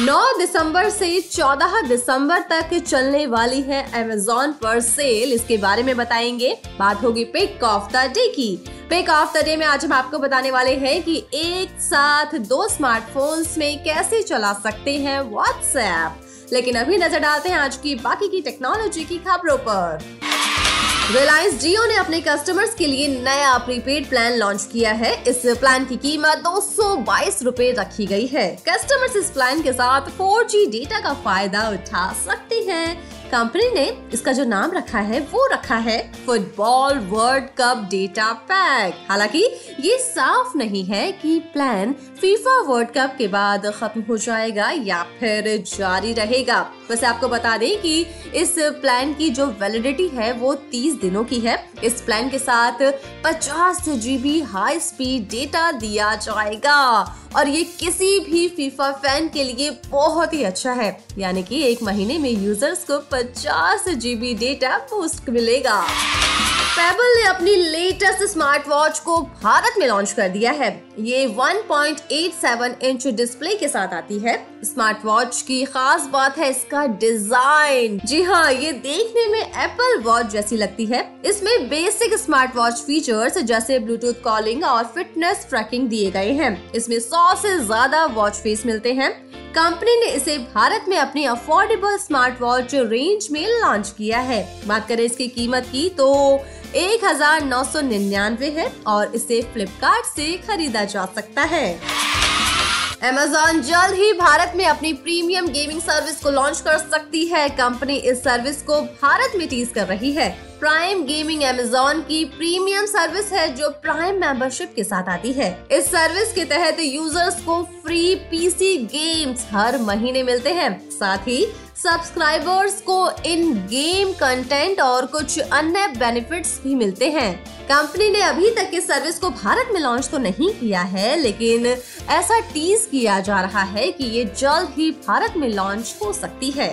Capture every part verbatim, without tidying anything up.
नौ दिसंबर से चौदह दिसंबर तक चलने वाली है Amazon पर सेल। इसके बारे में बताएंगे। बात होगी पिक ऑफ द डे की। पिक ऑफ द डे में आज हम आपको बताने वाले हैं कि एक साथ दो स्मार्टफोन्स में कैसे चला सकते हैं WhatsApp। लेकिन अभी नजर डालते हैं आज की बाकी की टेक्नोलॉजी की खबरों पर। रिलायंस जियो ने अपने कस्टमर्स के लिए नया प्रीपेड प्लान लॉन्च किया है। इस प्लान की कीमत दो सौ बाईस रूपए रखी गई है। कस्टमर्स इस प्लान के साथ फोर जी डेटा का फायदा उठा सकते हैं। कंपनी ने इसका जो नाम रखा है वो रखा है football world cup data pack. हालांकि ये साफ नहीं है कि प्लान फीफा वर्ल्ड कप के बाद खत्म हो जाएगा या फिर जारी रहेगा। वैसे आपको बता दें कि इस प्लान की जो वैलिडिटी है वो तीस दिनों की है। इस प्लान के साथ पचास जीबी हाई स्पीड डेटा दिया जाएगा और ये किसी भी फीफा फैन के लिए बहुत ही अच्छा है। यानी कि एक महीने में यूजर्स को पचास जीबी डेटा बूस्ट मिलेगा। पेबल ने अपनी लेटेस्ट स्मार्ट वॉच को भारत में लॉन्च कर दिया है। ये one point eight seven inch display के साथ आती है। स्मार्ट वॉच की खास बात है इसका डिजाइन। जी हाँ, ये देखने में एप्पल वॉच जैसी लगती है। इसमें बेसिक स्मार्ट वॉच फीचर्स जैसे ब्लूटूथ कॉलिंग और फिटनेस ट्रैकिंग दिए गए हैं। इसमें सौ से ज्यादा वॉच फेस मिलते हैं। कंपनी ने इसे भारत में अपनी अफोर्डेबल स्मार्ट वॉच रेंज में लॉन्च किया है। बात करें इसकी कीमत की तो एक हजार नौ सौ निन्यानवे है और इसे फ्लिपकार्ट से खरीदा जा सकता है। Amazon जल्द ही भारत में अपनी प्रीमियम गेमिंग सर्विस को लॉन्च कर सकती है। कंपनी इस सर्विस को भारत में टीज कर रही है। प्राइम गेमिंग Amazon की प्रीमियम सर्विस है जो प्राइम मेंबरशिप के साथ आती है। इस सर्विस के तहत यूजर्स को फ्री पीसी गेम्स हर महीने मिलते हैं। साथ ही सब्सक्राइबर्स को इन गेम कंटेंट और कुछ अन्य बेनिफिट्स भी मिलते हैं। कंपनी ने अभी तक इस सर्विस को भारत में लॉन्च तो नहीं किया है, लेकिन ऐसा टीज किया जा रहा है कि ये जल्द ही भारत में लॉन्च हो सकती है।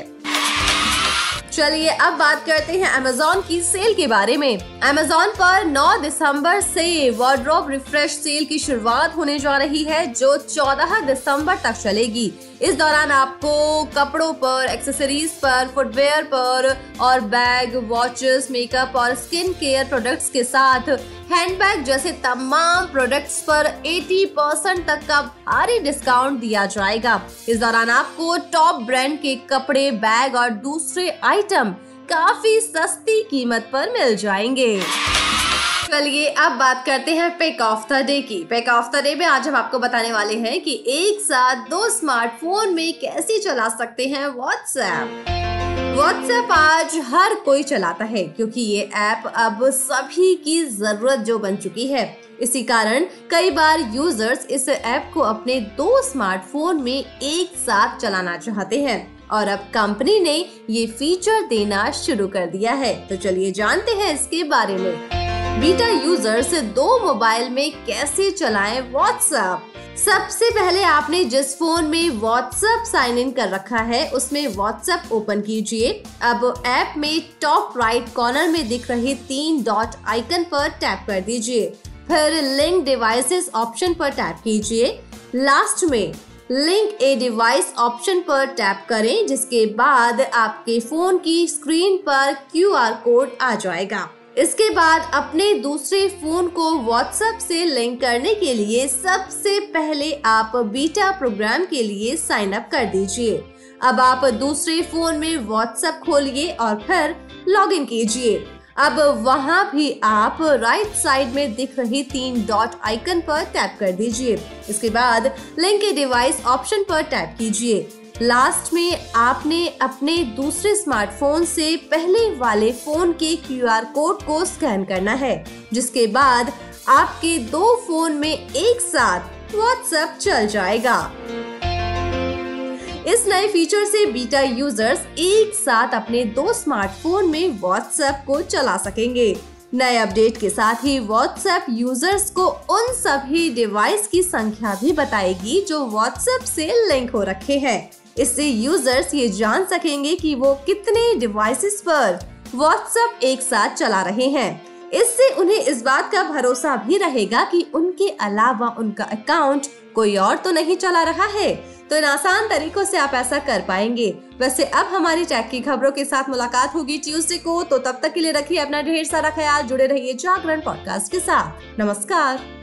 चलिए अब बात करते हैं Amazon की सेल के बारे में। Amazon पर नौ दिसंबर से वार्डरोब रिफ्रेश सेल की शुरुआत होने जा रही है जो चौदह दिसंबर तक चलेगी। इस दौरान आपको कपड़ों पर, एक्सेसरीज पर, फुटवेयर पर और बैग, वॉचेस, मेकअप और स्किन केयर प्रोडक्ट्स के साथ हैंडबैग जैसे तमाम प्रोडक्ट्स पर अस्सी परसेंट तक का भारी डिस्काउंट दिया जाएगा। इस दौरान आपको टॉप ब्रांड के कपड़े, बैग और दूसरे आइटम काफी सस्ती कीमत पर मिल जाएंगे। चलिए अब बात करते हैं पिक ऑफ द डे की। पिक ऑफ द डे में आज हम आपको बताने वाले हैं कि एक साथ दो स्मार्टफोन में कैसे चला सकते हैं WhatsApp। WhatsApp आज हर कोई चलाता है क्योंकि ये ऐप अब सभी की जरूरत जो बन चुकी है। इसी कारण कई बार यूजर्स इस ऐप को अपने दो स्मार्टफोन में एक साथ चलाना चाहते हैं और अब कंपनी ने ये फीचर देना शुरू कर दिया है। तो चलिए जानते हैं इसके बारे में। बीटा यूजर्स दो मोबाइल में कैसे चलाएं WhatsApp। सबसे पहले आपने जिस फोन में WhatsApp साइन इन कर रखा है उसमें WhatsApp ओपन कीजिए। अब ऐप में टॉप राइट कॉर्नर में दिख रहे तीन डॉट आइकन पर टैप कर दीजिए। फिर लिंक डिवाइसेस ऑप्शन पर टैप कीजिए। लास्ट में लिंक ए डिवाइस ऑप्शन पर टैप करें, जिसके बाद आपके फोन की स्क्रीन पर क्यूआर कोड आ जाएगा। इसके बाद अपने दूसरे फोन को WhatsApp से लिंक करने के लिए सबसे पहले आप बीटा प्रोग्राम के लिए साइन अप कर दीजिए। अब आप दूसरे फोन में WhatsApp खोलिए और फिर लॉगिन कीजिए। अब वहां भी आप राइट साइड में दिख रही तीन डॉट आइकन पर टैप कर दीजिए। इसके बाद लिंक ए डिवाइस ऑप्शन पर टैप कीजिए। लास्ट में आपने अपने दूसरे स्मार्टफोन से पहले वाले फोन के क्यूआर कोड को स्कैन करना है, जिसके बाद आपके दो फोन में एक साथ WhatsApp चल जाएगा। इस नए फीचर से बीटा यूजर्स एक साथ अपने दो स्मार्टफोन में WhatsApp को चला सकेंगे। नए अपडेट के साथ ही व्हाट्सएप यूजर्स को उन सभी डिवाइस की संख्या भी बताएगी जो व्हाट्सएप से लिंक हो रखे हैं। इससे यूजर्स ये जान सकेंगे कि वो कितने डिवाइसेस पर व्हाट्सएप एक साथ चला रहे हैं। इससे उन्हें इस बात का भरोसा भी रहेगा कि उनके अलावा उनका अकाउंट कोई और तो नहीं चला रहा है। तो इन आसान तरीकों से आप ऐसा कर पाएंगे। वैसे अब हमारी टेक की खबरों के साथ मुलाकात होगी ट्यूसडे को, तो तब तक के लिए रखिए अपना ढेर सारा ख्याल। जुड़े रहिए जागरण पॉडकास्ट के साथ। नमस्कार।